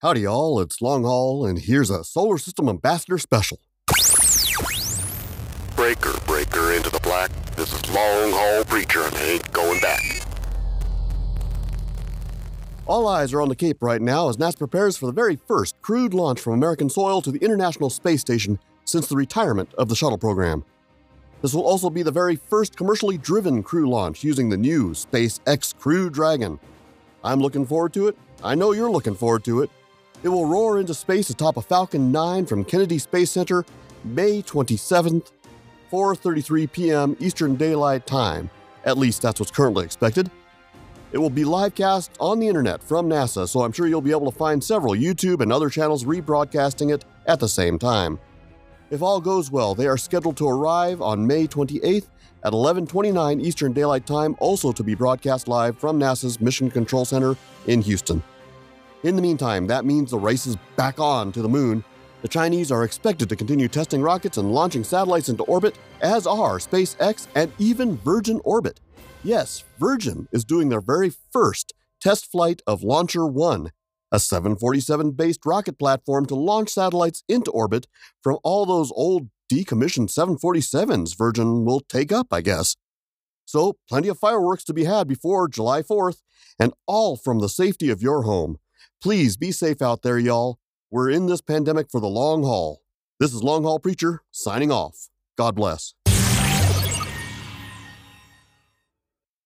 Howdy y'all, it's Long Haul, and here's a Solar System Ambassador special. Breaker into the black. This is Long Haul Preacher, and ain't going back. All eyes are on the Cape right now as NASA prepares for the very first crewed launch from American soil to the International Space Station since the retirement of the shuttle program. This will also be the very first commercially driven crew launch using the new SpaceX Crew Dragon. I'm looking forward to it. I know you're looking forward to it. It will roar into space atop a Falcon 9 from Kennedy Space Center, May 27th, 4:33 p.m. Eastern Daylight Time. At least that's what's currently expected. It will be live cast on the internet from NASA, so I'm sure you'll be able to find several YouTube and other channels rebroadcasting it at the same time. If all goes well, they are scheduled to arrive on May 28th at 11:29 Eastern Daylight Time, also to be broadcast live from NASA's Mission Control Center in Houston. In the meantime, that means the race is back on to the moon. The Chinese are expected to continue testing rockets and launching satellites into orbit, as are SpaceX and even Virgin Orbit. Yes, Virgin is doing their very first test flight of Launcher 1, a 747-based rocket platform to launch satellites into orbit from all those old decommissioned 747s Virgin will take up, I guess. So, plenty of fireworks to be had before July 4th, and all from the safety of your home. Please be safe out there, y'all. We're in this pandemic for the long haul. This is Long Haul Preacher, signing off. God bless.